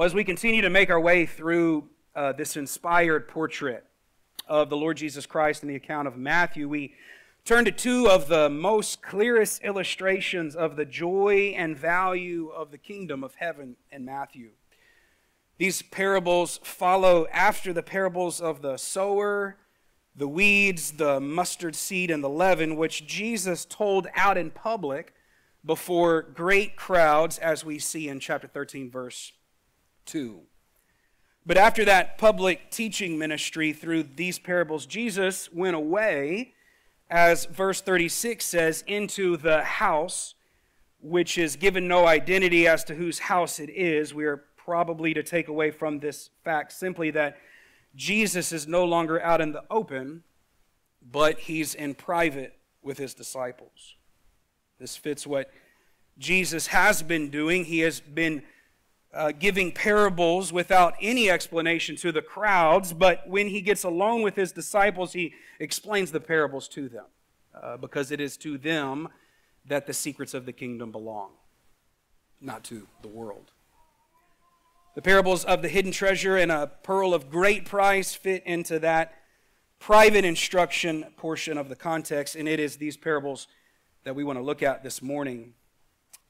Well, as we continue to make our way through this inspired portrait of the Lord Jesus Christ in the account of Matthew, we turn to two of the most clearest illustrations of the joy and value of the kingdom of heaven in Matthew. These parables follow after the parables of the sower, the weeds, the mustard seed, and the leaven, which Jesus told out in public before great crowds, as we see in chapter 13, verse 2. But after that public teaching ministry through these parables, Jesus went away, as verse 36 says, into the house, which is given no identity as to whose house it is. We are probably to take away from this fact simply that Jesus is no longer out in the open, but he's in private with his disciples. This fits what Jesus has been doing. He has been giving parables without any explanation to the crowds, but when he gets alone with his disciples, he explains the parables to them, because it is to them that the secrets of the kingdom belong, not to the world. The parables of the hidden treasure and a pearl of great price fit into that private instruction portion of the context, and it is these parables that we want to look at this morning.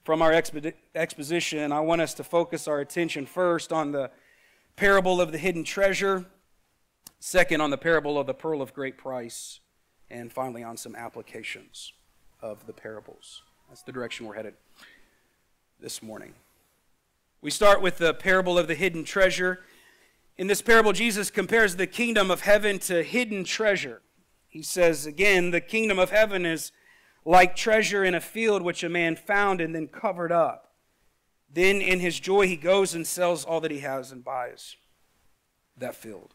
From our exposition, I want us to focus our attention first on the parable of the hidden treasure, second on the parable of the pearl of great price, and finally on some applications of the parables. That's the direction we're headed this morning. We start with the parable of the hidden treasure. In this parable, Jesus compares the kingdom of heaven to hidden treasure. He says, again, the kingdom of heaven is like treasure in a field which a man found and then covered up. Then in his joy he goes and sells all that he has and buys that field.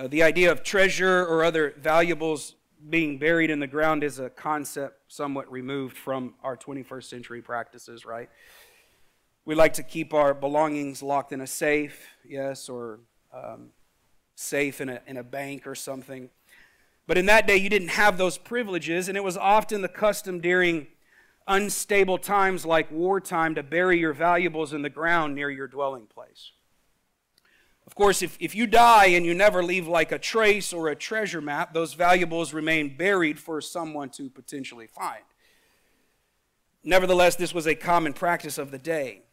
The idea of treasure or other valuables being buried in the ground is a concept somewhat removed from our 21st century practices, right? We like to keep our belongings locked in a safe, yes, or safe in a bank or something. But in that day, you didn't have those privileges, and it was often the custom during unstable times like wartime to bury your valuables in the ground near your dwelling place. Of course, if you die and you never leave like a trace or a treasure map, those valuables remain buried for someone to potentially find. Nevertheless, this was a common practice of the day.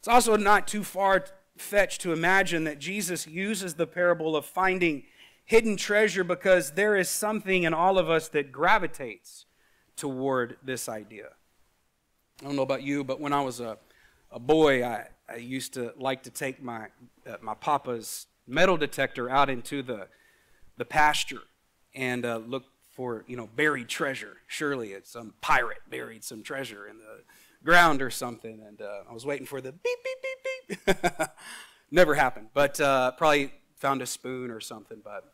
It's also not too far-fetched to imagine that Jesus uses the parable of finding hidden treasure because there is something in all of us that gravitates toward this idea. I don't know about you, but when I was a boy, I used to like to take my papa's metal detector out into the pasture and look for, buried treasure. Surely it's some pirate buried some treasure in the ground or something, and I was waiting for the beep, beep, beep, beep. Never happened, but probably found a spoon or something, but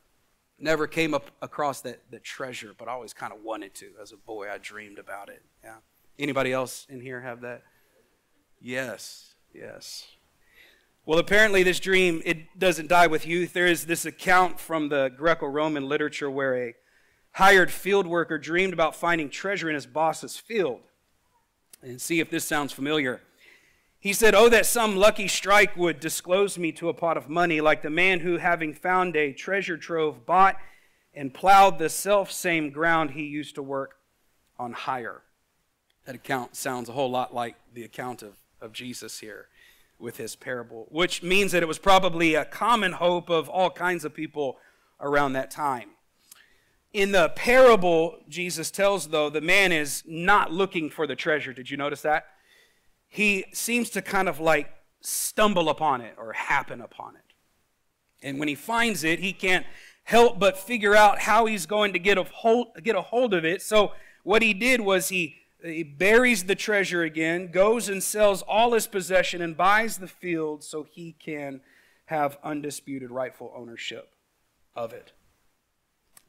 never came up across the treasure, but I always kind of wanted to. As a boy, I dreamed about it. Yeah. Anybody else in here have that? Yes, yes. Well, apparently this dream, it doesn't die with youth. There is this account from the Greco-Roman literature where a hired field worker dreamed about finding treasure in his boss's field. And see if this sounds familiar. He said, "Oh, that some lucky strike would disclose me to a pot of money, like the man who, having found a treasure trove, bought and plowed the self-same ground he used to work on hire." That account sounds a whole lot like the account of Jesus here with his parable, which means that it was probably a common hope of all kinds of people around that time. In the parable, Jesus tells, though, the man is not looking for the treasure. Did you notice that? He seems to kind of like stumble upon it or happen upon it. And when he finds it, he can't help but figure out how he's going to get a hold of it. So what he did was he buries the treasure again, goes and sells all his possession and buys the field so he can have undisputed rightful ownership of it.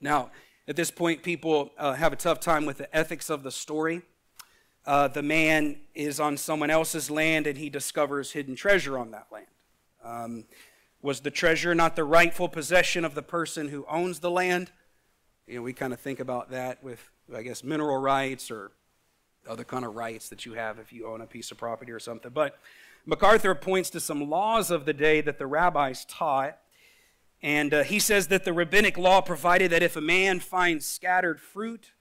Now, at this point, people have a tough time with the ethics of the story. The man is on someone else's land, and he discovers hidden treasure on that land. Was the treasure not the rightful possession of the person who owns the land? We kind of think about that with, I guess, mineral rights or other kind of rights that you have if you own a piece of property or something. But MacArthur points to some laws of the day that the rabbis taught, and he says that the rabbinic law provided that if a man finds scattered fruit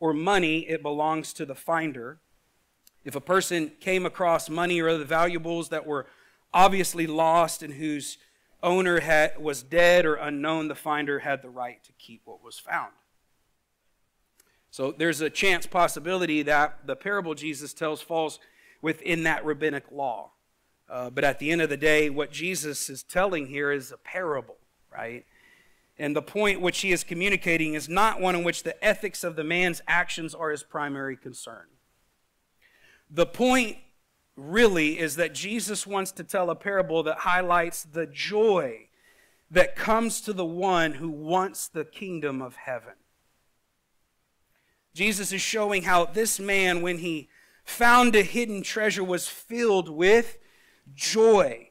or money, it belongs to the finder. If a person came across money or other valuables that were obviously lost and whose owner was dead or unknown, the finder had the right to keep what was found. So there's a chance possibility that the parable Jesus tells falls within that rabbinic law. But at the end of the day, what Jesus is telling here is a parable, right? And the point which he is communicating is not one in which the ethics of the man's actions are his primary concern. The point really is that Jesus wants to tell a parable that highlights the joy that comes to the one who wants the kingdom of heaven. Jesus is showing how this man, when he found a hidden treasure, was filled with joy.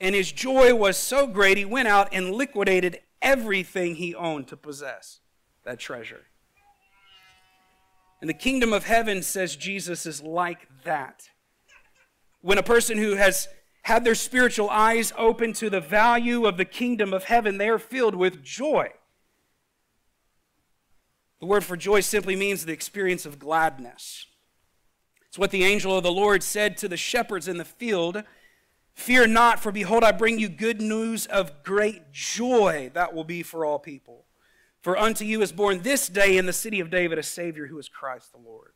And his joy was so great, he went out and liquidated everything he owned to possess that treasure. And the kingdom of heaven, says Jesus, is like that. When a person who has had their spiritual eyes open to the value of the kingdom of heaven, they are filled with joy. The word for joy simply means the experience of gladness. It's what the angel of the Lord said to the shepherds in the field. Fear not, for behold, I bring you good news of great joy that will be for all people. For unto you is born this day in the city of David a Savior who is Christ the Lord.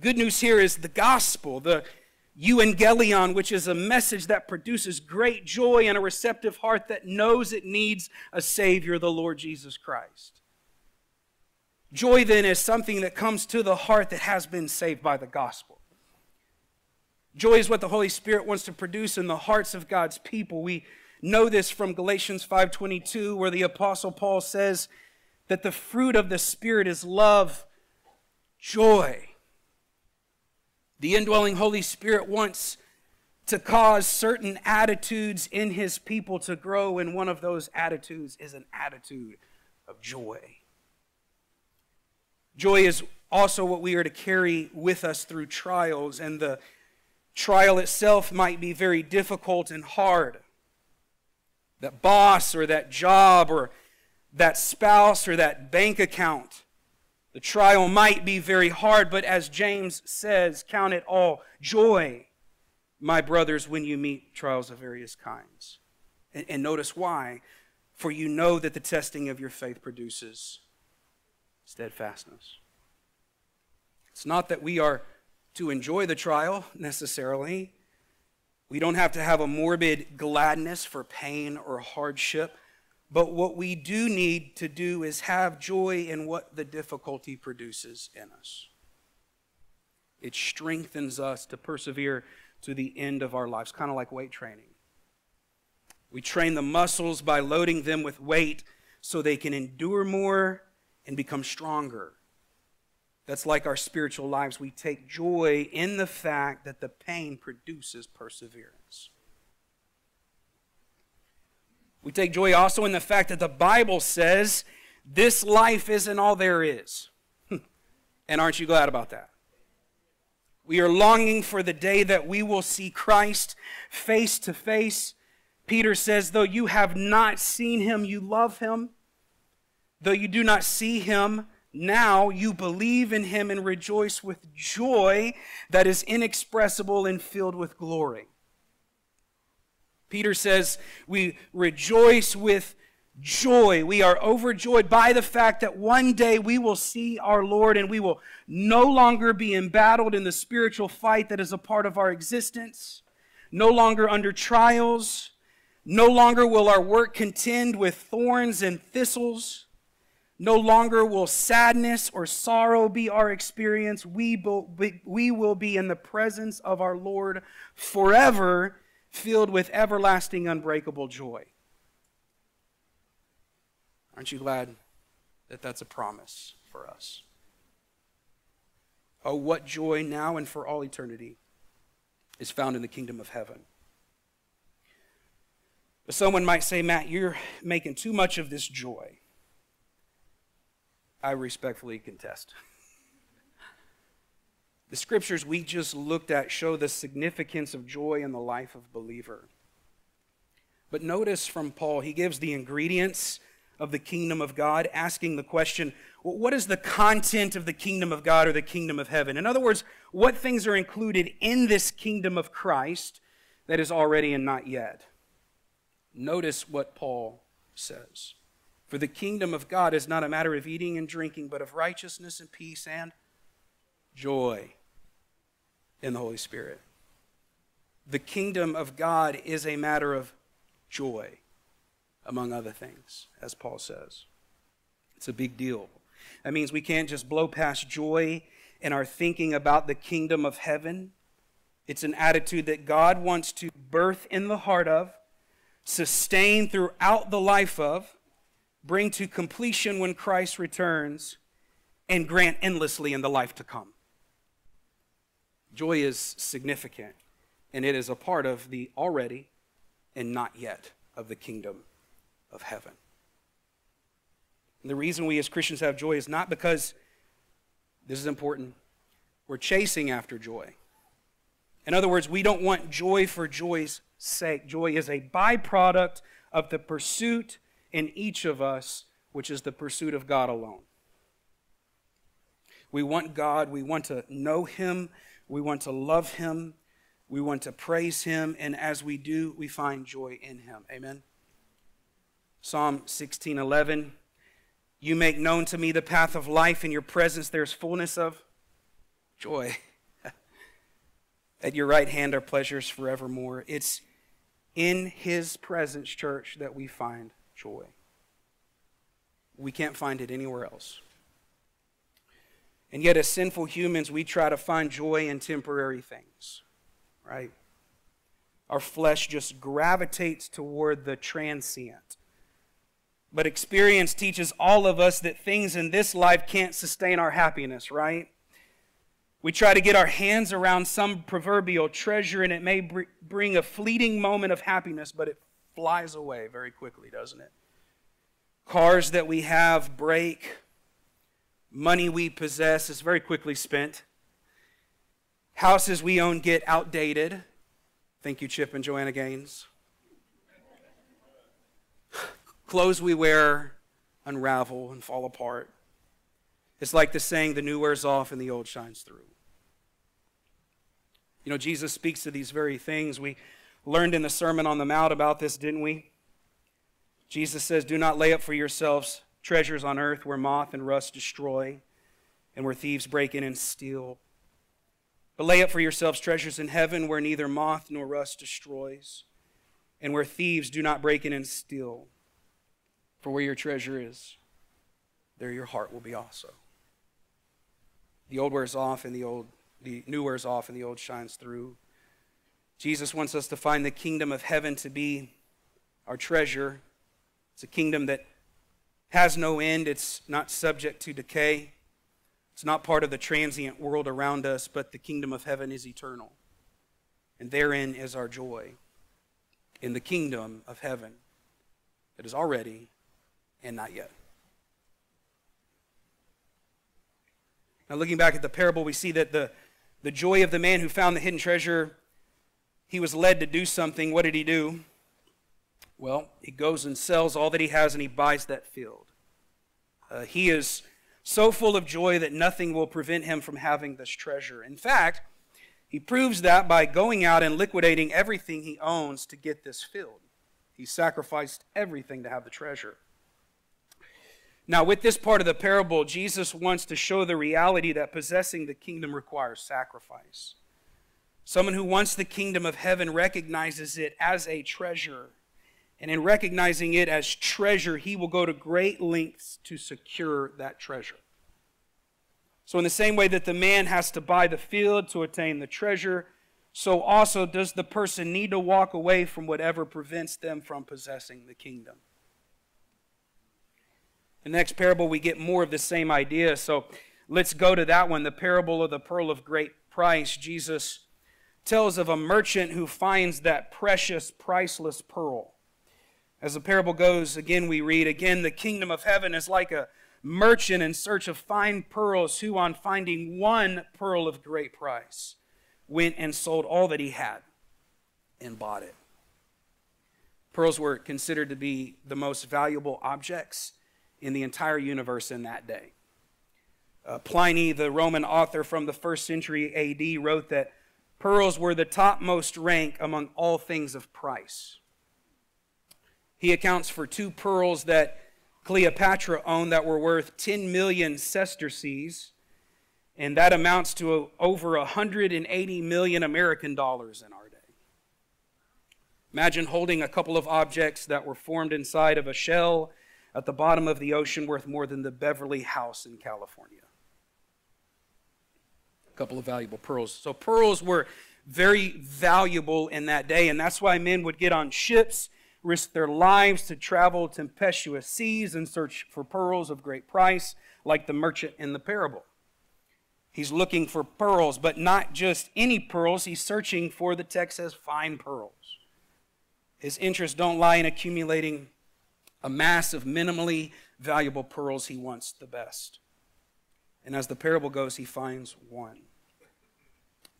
Good news here is the gospel, the euangelion, which is a message that produces great joy in a receptive heart that knows it needs a Savior, the Lord Jesus Christ. Joy, then, is something that comes to the heart that has been saved by the gospel. Joy is what the Holy Spirit wants to produce in the hearts of God's people. We know this from Galatians 5:22, where the Apostle Paul says that the fruit of the Spirit is love, joy. The indwelling Holy Spirit wants to cause certain attitudes in His people to grow, and one of those attitudes is an attitude of joy. Joy is also what we are to carry with us through trials, and the trial itself might be very difficult and hard. That boss or that job or that spouse or that bank account, the trial might be very hard, but as James says, count it all joy, my brothers, when you meet trials of various kinds. And notice why. For you know that the testing of your faith produces steadfastness. It's not that we are to enjoy the trial necessarily. We don't have to have a morbid gladness for pain or hardship, but what we do need to do is have joy in what the difficulty produces in us. It strengthens us to persevere to the end of our lives, kind of like weight training. We train the muscles by loading them with weight so they can endure more and become stronger. That's like our spiritual lives. We take joy in the fact that the pain produces perseverance. We take joy also in the fact that the Bible says this life isn't all there is. And aren't you glad about that? We are longing for the day that we will see Christ face to face. Peter says, though you have not seen him, you love him. Though you do not see him now, you believe in him and rejoice with joy that is inexpressible and filled with glory. Peter says we rejoice with joy. We are overjoyed by the fact that one day we will see our Lord and we will no longer be embattled in the spiritual fight that is a part of our existence, no longer under trials, no longer will our work contend with thorns and thistles. No longer will sadness or sorrow be our experience. We will be in the presence of our Lord forever, filled with everlasting, unbreakable joy. Aren't you glad that that's a promise for us? Oh, what joy now and for all eternity is found in the kingdom of heaven. But someone might say, Matt, you're making too much of this joy. I respectfully contest. The scriptures we just looked at show the significance of joy in the life of a believer. But notice from Paul, he gives the ingredients of the kingdom of God, asking the question, well, what is the content of the kingdom of God or the kingdom of heaven? In other words, what things are included in this kingdom of Christ that is already and not yet? Notice what Paul says. For the kingdom of God is not a matter of eating and drinking, but of righteousness and peace and joy in the Holy Spirit. The kingdom of God is a matter of joy, among other things, as Paul says. It's a big deal. That means we can't just blow past joy in our thinking about the kingdom of heaven. It's an attitude that God wants to birth in the heart of, sustain throughout the life of, bring to completion when Christ returns, and grant endlessly in the life to come. Joy is significant, and it is a part of the already and not yet of the kingdom of heaven. And the reason we as Christians have joy is not because, this is important, we're chasing after joy. In other words, we don't want joy for joy's sake. Joy is a byproduct of the pursuit in each of us, which is the pursuit of God alone. We want God, we want to know Him, we want to love Him, we want to praise Him, and as we do, we find joy in Him. Amen? Psalm 16:11, you make known to me the path of life. In your presence there's fullness of joy. At your right hand are pleasures forevermore. It's in His presence, church, that we find joy. We can't find it anywhere else. And yet as sinful humans, we try to find joy in temporary things, right? Our flesh just gravitates toward the transient. But experience teaches all of us that things in this life can't sustain our happiness, right? We try to get our hands around some proverbial treasure, and it may bring a fleeting moment of happiness, but it flies away very quickly, doesn't it? Cars that we have break. Money we possess is very quickly spent. Houses we own get outdated. Thank you, Chip and Joanna Gaines. Clothes we wear unravel and fall apart. It's like the saying, the new wears off and the old shines through. You know, Jesus speaks to these very things. We learned in the Sermon on the Mount about this, didn't we? Jesus says, do not lay up for yourselves treasures on earth where moth and rust destroy and where thieves break in and steal. But lay up for yourselves treasures in heaven where neither moth nor rust destroys and where thieves do not break in and steal. For where your treasure is, there your heart will be also. The new wears off and the old shines through. Jesus wants us to find the kingdom of heaven to be our treasure. It's a kingdom that has no end. It's not subject to decay. It's not part of the transient world around us, but the kingdom of heaven is eternal. And therein is our joy, in the kingdom of heaven that is already and not yet. Now, looking back at the parable, we see that the joy of the man who found the hidden treasure, he was led to do something. What did he do? Well, he goes and sells all that he has and he buys that field. He is so full of joy that nothing will prevent him from having this treasure. In fact, he proves that by going out and liquidating everything he owns to get this field. He sacrificed everything to have the treasure. Now, with this part of the parable, Jesus wants to show the reality that possessing the kingdom requires sacrifice. Someone who wants the kingdom of heaven recognizes it as a treasure. And in recognizing it as treasure, he will go to great lengths to secure that treasure. So in the same way that the man has to buy the field to attain the treasure, so also does the person need to walk away from whatever prevents them from possessing the kingdom. In the next parable, we get more of the same idea. So let's go to that one, the parable of the pearl of great price. Jesus tells of a merchant who finds that precious, priceless pearl. As the parable goes, again we read, the kingdom of heaven is like a merchant in search of fine pearls, who on finding one pearl of great price went and sold all that he had and bought it. Pearls were considered to be the most valuable objects in the entire universe in that day. Pliny, the Roman author from the 1st century AD, wrote that pearls were the topmost rank among all things of price. He accounts for 2 pearls that Cleopatra owned that were worth 10 million sesterces, and that amounts to over 180 million American dollars in our day. Imagine holding a couple of objects that were formed inside of a shell at the bottom of the ocean worth more than the Beverly House in California. A couple of valuable pearls. So pearls were very valuable in that day, and that's why men would get on ships, risk their lives to travel to tempestuous seas and search for pearls of great price, like the merchant in the parable. He's looking for pearls, but not just any pearls. He's searching for, the text says, fine pearls. His interests don't lie in accumulating a mass of minimally valuable pearls. He wants the best. And as the parable goes, he finds one.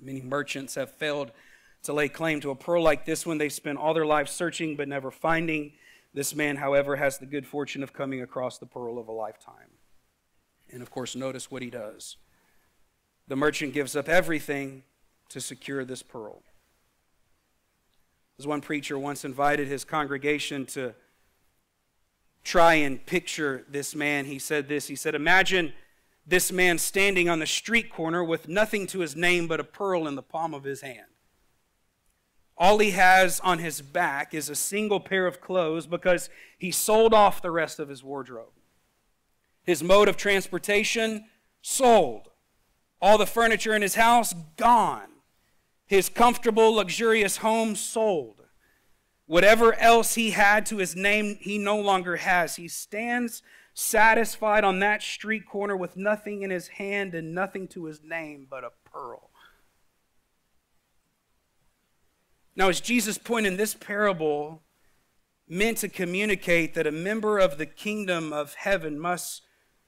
Many merchants have failed to lay claim to a pearl like this one. They've spent all their lives searching but never finding. This man, however, has the good fortune of coming across the pearl of a lifetime. And of course, notice what he does. The merchant gives up everything to secure this pearl. As one preacher once invited his congregation to try and picture this man, he said this. He said, imagine this man standing on the street corner with nothing to his name but a pearl in the palm of his hand. All he has on his back is a single pair of clothes because he sold off the rest of his wardrobe. His mode of transportation, sold. All the furniture in his house, gone. His comfortable, luxurious home, sold. Whatever else he had to his name, he no longer has. He stands satisfied on that street corner with nothing in his hand and nothing to his name but a pearl. Now, is Jesus' point in this parable meant to communicate that a member of the kingdom of heaven must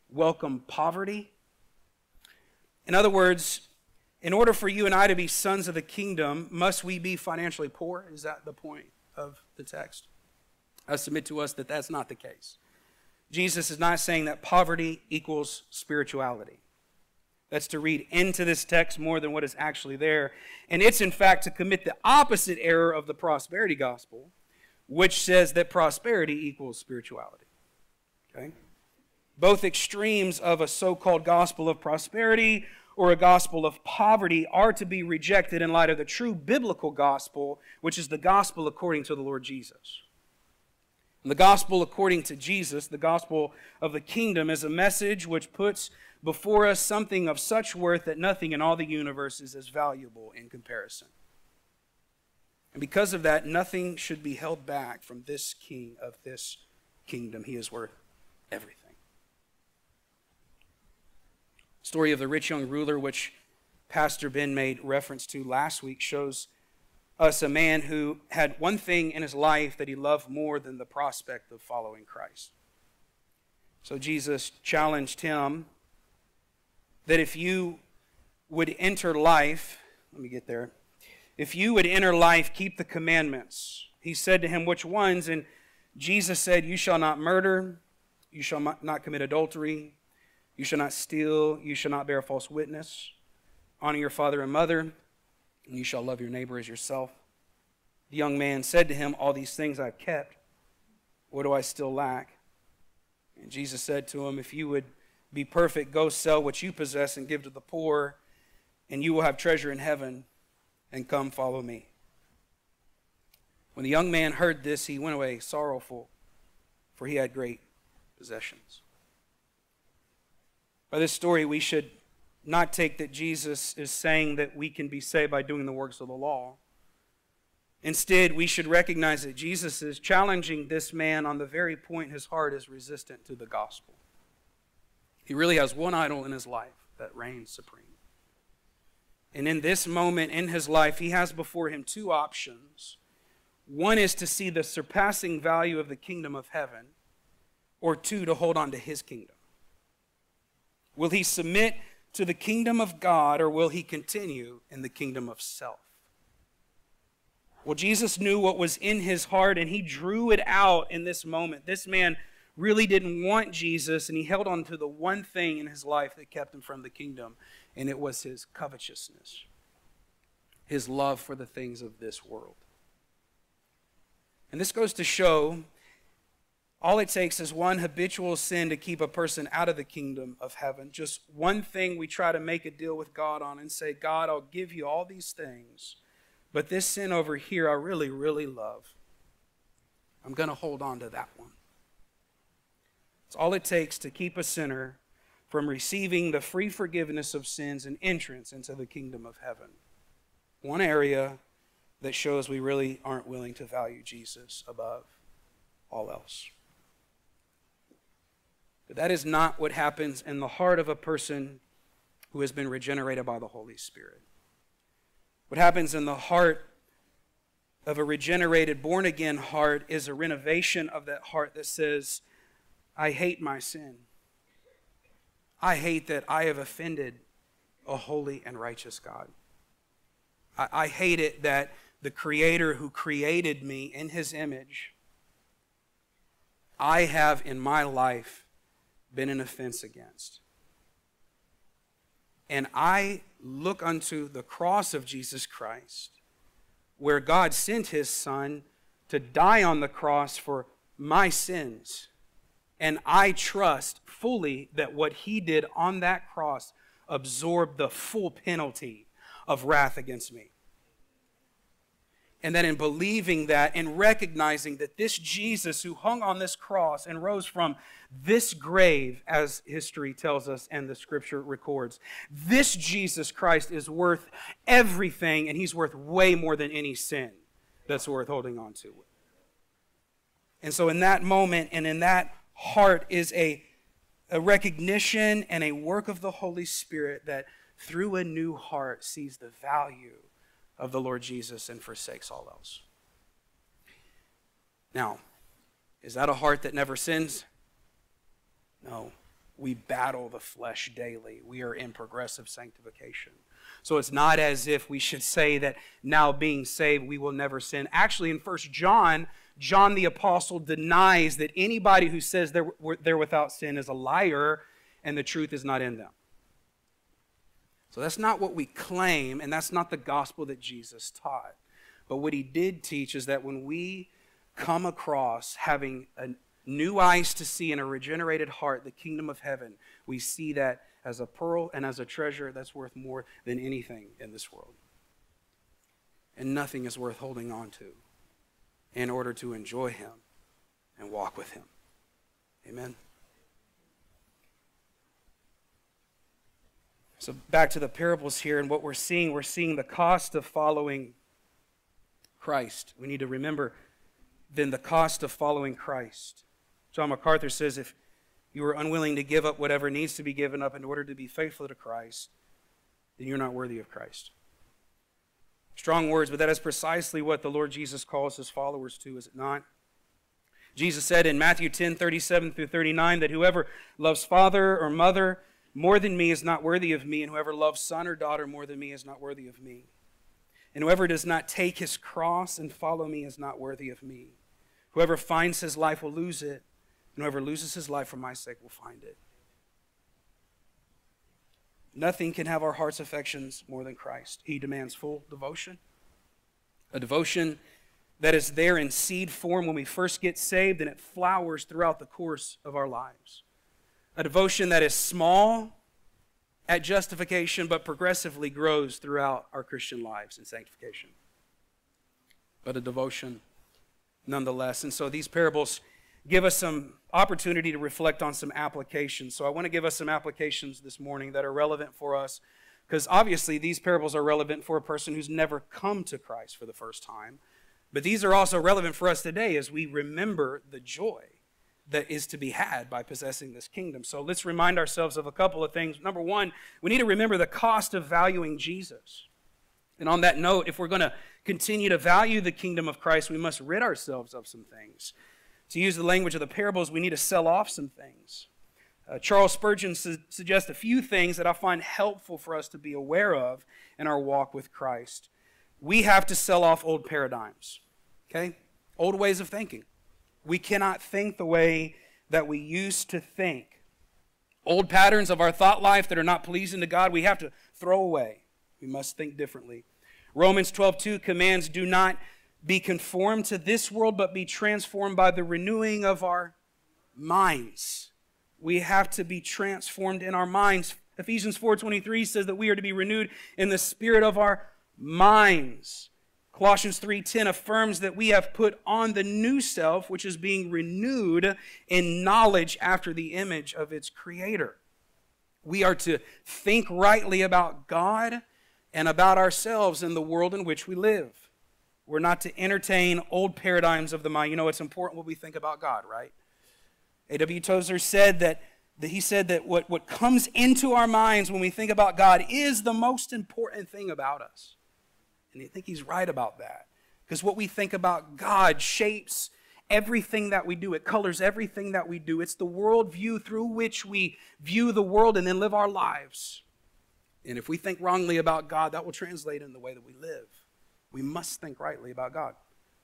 welcome poverty? In other words, in order for you and I to be sons of the kingdom, must we be financially poor? Is that the point of the text? I submit to us that that's not the case. Jesus is not saying that poverty equals spirituality. That's to read into this text more than what is actually there. And it's, in fact, to commit the opposite error of the prosperity gospel, which says that prosperity equals spirituality. Okay? Both extremes of a so-called gospel of prosperity or a gospel of poverty are to be rejected in light of the true biblical gospel, which is the gospel according to the Lord Jesus. And the gospel according to Jesus, the gospel of the kingdom, is a message which puts before us something of such worth that nothing in all the universe is as valuable in comparison. And because of that, nothing should be held back from this king of this kingdom. He is worth everything. The story of the rich young ruler, which Pastor Ben made reference to last week, shows us a man who had one thing in his life that he loved more than the prospect of following Christ. So Jesus challenged him that if you would enter life, if you would enter life, keep the commandments. He said to him, which ones? And Jesus said, you shall not murder, you shall not commit adultery, you shall not steal, you shall not bear false witness, honor your father and mother, and you shall love your neighbor as yourself. The young man said to him, all these things I've kept, what do I still lack? And Jesus said to him, if you would be perfect, go sell what you possess and give to the poor, and you will have treasure in heaven, and come follow me. When the young man heard this, he went away sorrowful, for he had great possessions. By this story, we should not take that Jesus is saying that we can be saved by doing the works of the law. Instead, we should recognize that Jesus is challenging this man on the very point his heart is resistant to the gospel. He really has one idol in his life that reigns supreme. And in this moment in his life, he has before him 2 options. One is to see the surpassing value of the kingdom of heaven, or 2, to hold on to his kingdom. Will he submit to the kingdom of God, or will he continue in the kingdom of self? Well, Jesus knew what was in his heart, and he drew it out in this moment. This man really didn't want Jesus, and he held on to the one thing in his life that kept him from the kingdom, and it was his covetousness, his love for the things of this world. And this goes to show all it takes is one habitual sin to keep a person out of the kingdom of heaven. Just one thing we try to make a deal with God on and say, God, I'll give you all these things, but this sin over here I really, really love. I'm going to hold on to that one. It's all it takes to keep a sinner from receiving the free forgiveness of sins and entrance into the kingdom of heaven. One area that shows we really aren't willing to value Jesus above all else. But that is not what happens in the heart of a person who has been regenerated by the Holy Spirit. What happens in the heart of a regenerated, born-again heart is a renovation of that heart that says, I hate my sin. I hate that I have offended a holy and righteous God. I hate it that the Creator who created me in His image, I have in my life been an offense against. And I look unto the cross of Jesus Christ, where God sent His Son to die on the cross for my sins. And I trust fully that what He did on that cross absorbed the full penalty of wrath against me. And that in believing that and recognizing that this Jesus who hung on this cross and rose from this grave, as history tells us and the Scripture records, this Jesus Christ is worth everything, and He's worth way more than any sin that's worth holding on to. And so in that moment and in that heart is a recognition and a work of the Holy Spirit that through a new heart sees the value of the Lord Jesus and forsakes all else. Now, is that a heart that never sins? No. We battle the flesh daily. We are in progressive sanctification. So it's not as if we should say that now being saved we will never sin. Actually, in 1 John, John the Apostle denies that anybody who says they're without sin is a liar and the truth is not in them. So that's not what we claim, and that's not the gospel that Jesus taught. But what He did teach is that when we come across having new eyes to see in a regenerated heart the kingdom of heaven, we see that as a pearl and as a treasure that's worth more than anything in this world. And nothing is worth holding on to in order to enjoy Him and walk with Him. Amen. So back to the parables here, and what we're seeing the cost of following Christ. We need to remember then the cost of following Christ. John MacArthur says, if you are unwilling to give up whatever needs to be given up in order to be faithful to Christ, then you're not worthy of Christ. Strong words, but that is precisely what the Lord Jesus calls His followers to, is it not? Jesus said in Matthew 10:37-39, that whoever loves father or mother more than me is not worthy of me, and whoever loves son or daughter more than me is not worthy of me. And whoever does not take his cross and follow me is not worthy of me. Whoever finds his life will lose it, and whoever loses his life for my sake will find it. Nothing can have our heart's affections more than Christ. He demands full devotion, a devotion that is there in seed form when we first get saved, and it flowers throughout the course of our lives. A devotion that is small at justification, but progressively grows throughout our Christian lives in sanctification. But a devotion nonetheless. And so these parables give us some opportunity to reflect on some applications. So I want to give us some applications this morning that are relevant for us, because obviously these parables are relevant for a person who's never come to Christ for the first time. But these are also relevant for us today as we remember the joy that is to be had by possessing this kingdom. So let's remind ourselves of a couple of things. Number one, we need to remember the cost of valuing Jesus. And on that note, if we're going to continue to value the kingdom of Christ, we must rid ourselves of some things. To use the language of the parables, we need to sell off some things. Charles Spurgeon suggests a few things that I find helpful for us to be aware of in our walk with Christ. We have to sell off old paradigms, okay? Old ways of thinking. We cannot think the way that we used to think. Old patterns of our thought life that are not pleasing to God, we have to throw away. We must think differently. Romans 12:2 commands, do not be conformed to this world, but be transformed by the renewing of our minds. We have to be transformed in our minds. Ephesians 4:23 says that we are to be renewed in the spirit of our minds. Colossians 3:10 affirms that we have put on the new self, which is being renewed in knowledge after the image of its creator. We are to think rightly about God and about ourselves in the world in which we live. We're not to entertain old paradigms of the mind. You know, it's important what we think about God, right? A.W. Tozer said that what comes into our minds when we think about God is the most important thing about us. And I think he's right about that. Because what we think about God shapes everything that we do. It colors everything that we do. It's the worldview through which we view the world and then live our lives. And if we think wrongly about God, that will translate in the way that we live. We must think rightly about God.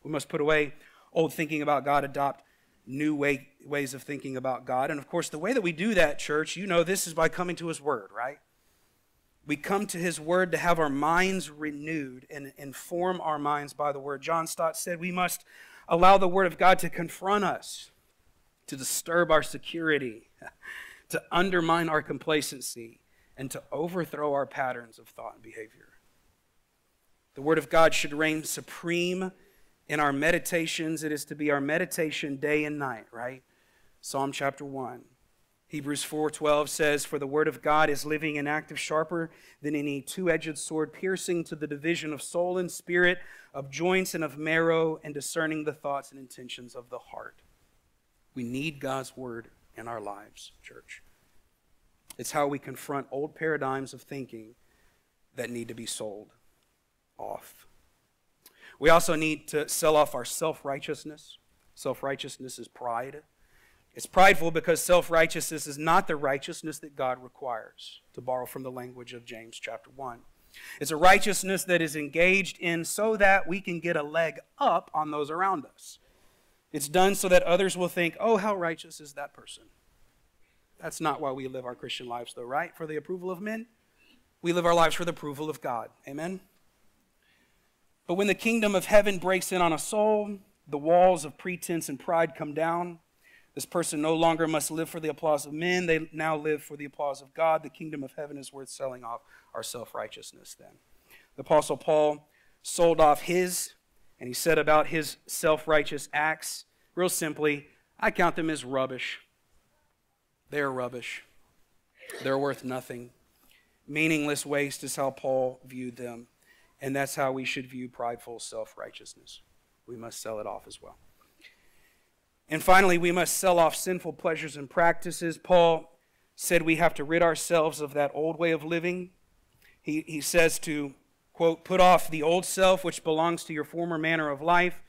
We must put away old thinking about God, adopt new ways of thinking about God. And of course, the way that we do that, church, you know this is by coming to His Word, right? We come to His Word to have our minds renewed and inform our minds by the Word. John Stott said we must allow the Word of God to confront us, to disturb our security, to undermine our complacency, and to overthrow our patterns of thought and behavior. The Word of God should reign supreme in our meditations. It is to be our meditation day and night, right? Psalm chapter 1. Hebrews 4:12 says, for the word of God is living and active, sharper than any two-edged sword, piercing to the division of soul and spirit, of joints and of marrow, and discerning the thoughts and intentions of the heart. We need God's word in our lives, church. It's how we confront old paradigms of thinking that need to be sold off. We also need to sell off our self-righteousness. Self-righteousness is pride. It's prideful because self-righteousness is not the righteousness that God requires, to borrow from the language of James chapter 1. It's a righteousness that is engaged in so that we can get a leg up on those around us. It's done so that others will think, oh, how righteous is that person? That's not why we live our Christian lives though, right? For the approval of men? We live our lives for the approval of God. Amen? But when the kingdom of heaven breaks in on a soul, the walls of pretense and pride come down. This person no longer must live for the applause of men. They now live for the applause of God. The kingdom of heaven is worth selling off our self-righteousness then. The Apostle Paul sold off his, and he said about his self-righteous acts, real simply, I count them as rubbish. They're rubbish. They're worth nothing. Meaningless waste is how Paul viewed them. And that's how we should view prideful self-righteousness. We must sell it off as well. And finally, we must sell off sinful pleasures and practices. Paul said we have to rid ourselves of that old way of living. He says to, quote, put off the old self which belongs to your former manner of life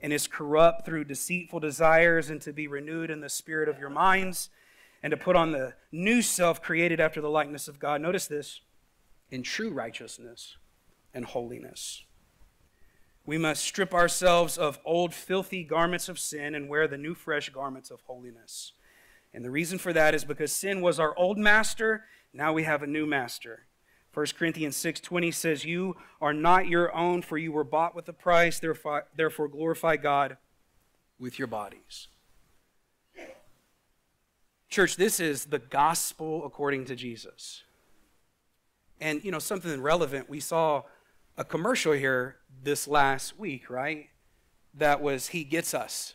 and is corrupt through deceitful desires, and to be renewed in the spirit of your minds, and to put on the new self created after the likeness of God. Notice this, in true righteousness and holiness. We must strip ourselves of old filthy garments of sin and wear the new fresh garments of holiness. And the reason for that is because sin was our old master. Now we have a new master. 1 Corinthians 6:20 says, you are not your own, for you were bought with a price. Therefore glorify God with your bodies. Church, this is the gospel according to Jesus. And, you know, something relevant, we saw a commercial here this last week, right? That was He Gets Us.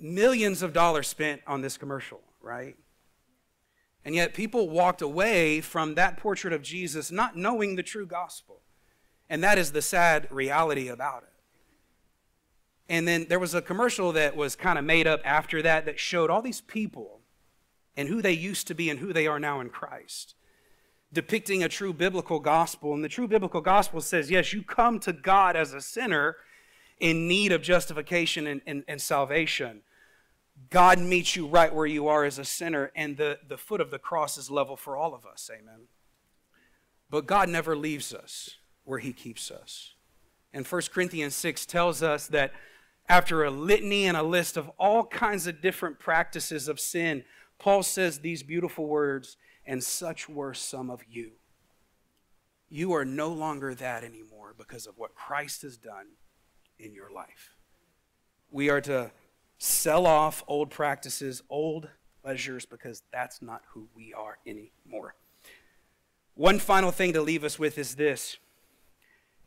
Millions of dollars spent on this commercial, right? And yet people walked away from that portrait of Jesus not knowing the true gospel. And that is the sad reality about it. And then there was a commercial that was kind of made up after that that showed all these people and who they used to be and who they are now in Christ, depicting a true biblical gospel. And the true biblical gospel says, yes, you come to God as a sinner in need of justification and salvation, God meets you right where you are as a sinner, and the foot of the cross is level for all of us, amen. But God never leaves us where he keeps us. And 1 Corinthians 6 tells us that after a litany and a list of all kinds of different practices of sin, Paul says these beautiful words, and such were some of you. You are no longer that anymore because of what Christ has done in your life. We are to sell off old practices, old pleasures, because that's not who we are anymore. One final thing to leave us with is this.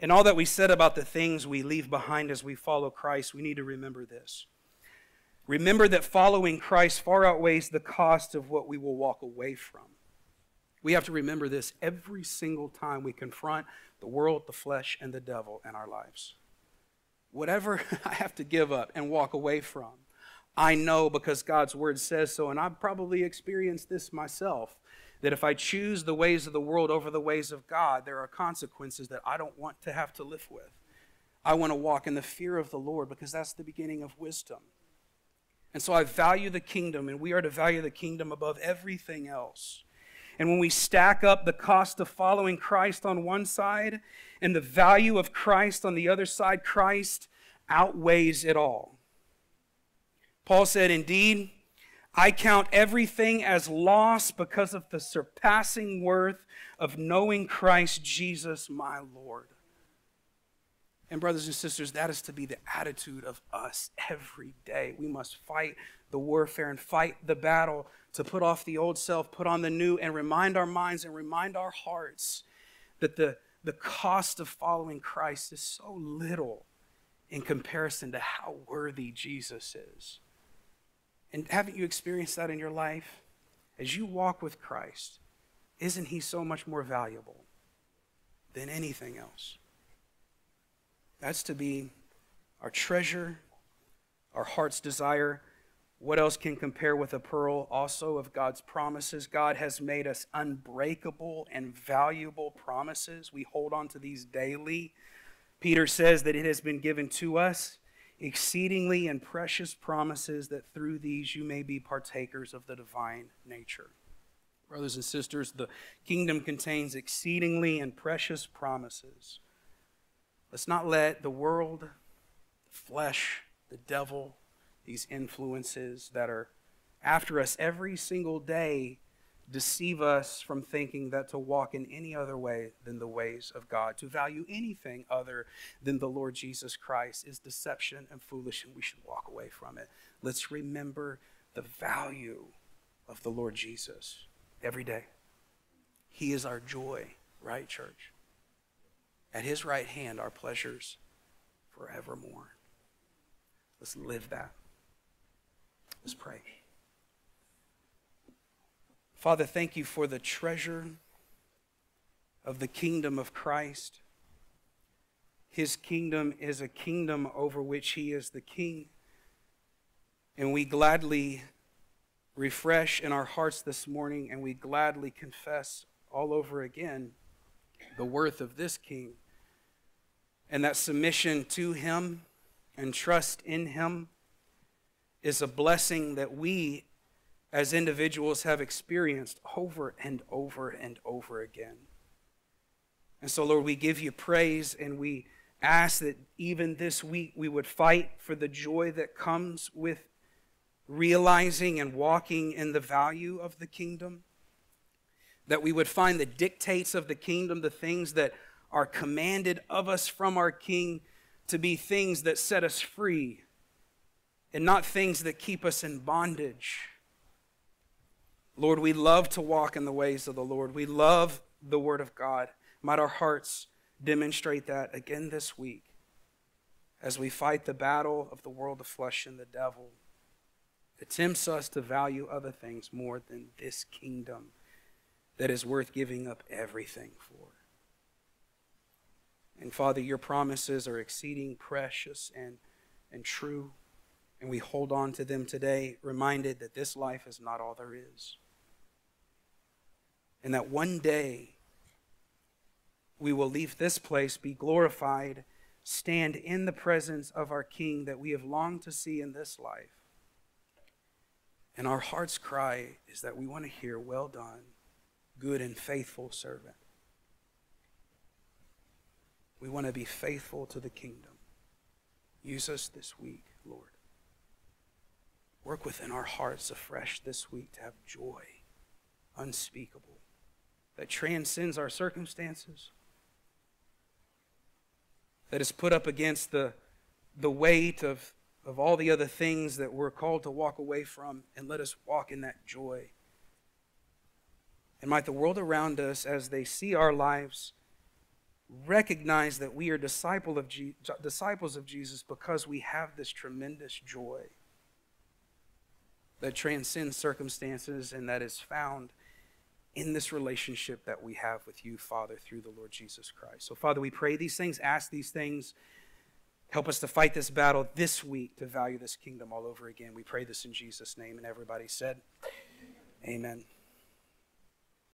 In all that we said about the things we leave behind as we follow Christ, we need to remember this. Remember that following Christ far outweighs the cost of what we will walk away from. We have to remember this every single time we confront the world, the flesh, and the devil in our lives. Whatever I have to give up and walk away from, I know because God's word says so, and I've probably experienced this myself, that if I choose the ways of the world over the ways of God, there are consequences that I don't want to have to live with. I want to walk in the fear of the Lord because that's the beginning of wisdom. And so I value the kingdom, and we are to value the kingdom above everything else. And when we stack up the cost of following Christ on one side and the value of Christ on the other side, Christ outweighs it all. Paul said, "Indeed, I count everything as loss because of the surpassing worth of knowing Christ Jesus my Lord." And brothers and sisters, that is to be the attitude of us every day. We must fight the warfare and fight the battle to put off the old self, put on the new, and remind our minds and remind our hearts that the cost of following Christ is so little in comparison to how worthy Jesus is. And haven't you experienced that in your life? As you walk with Christ, isn't he so much more valuable than anything else? That's to be our treasure, our heart's desire. What else can compare with a pearl also of God's promises? God has made us unbreakable and valuable promises. We hold on to these daily. Peter says that it has been given to us exceedingly and precious promises, that through these you may be partakers of the divine nature. Brothers and sisters, the kingdom contains exceedingly and precious promises. Let's not let the world, the flesh, the devil, these influences that are after us every single day deceive us from thinking that to walk in any other way than the ways of God, to value anything other than the Lord Jesus Christ, is deception and foolish, and we should walk away from it. Let's remember the value of the Lord Jesus every day. He is our joy, right, church? At his right hand are pleasures forevermore. Let's live that. Let's pray. Father, thank you for the treasure of the kingdom of Christ. His kingdom is a kingdom over which he is the king. And we gladly refresh in our hearts this morning, and we gladly confess all over again the worth of this king, and that submission to him and trust in him is a blessing that we as individuals have experienced over and over and over again. And so, Lord, we give you praise, and we ask that even this week we would fight for the joy that comes with realizing and walking in the value of the kingdom, that we would find the dictates of the kingdom, the things that are commanded of us from our King, to be things that set us free and not things that keep us in bondage. Lord, we love to walk in the ways of the Lord. We love the Word of God. Might our hearts demonstrate that again this week as we fight the battle of the world, the flesh, and the devil that tempts us to value other things more than this kingdom that is worth giving up everything for. And Father, your promises are exceeding precious and true, and we hold on to them today, reminded that this life is not all there is. And that one day we will leave this place, be glorified, stand in the presence of our King that we have longed to see in this life. And our heart's cry is that we want to hear, "Well done, good and faithful servant." We want to be faithful to the kingdom. Use us this week, Lord. Work within our hearts afresh this week to have joy unspeakable that transcends our circumstances, that is put up against the weight of all the other things that we're called to walk away from, and let us walk in that joy. And might the world around us, as they see our lives, recognize that we are disciples of Jesus because we have this tremendous joy that transcends circumstances and that is found in this relationship that we have with you, Father, through the Lord Jesus Christ. So, Father, we pray these things, ask these things. Help us to fight this battle this week to value this kingdom all over again. We pray this in Jesus' name. And everybody said, amen.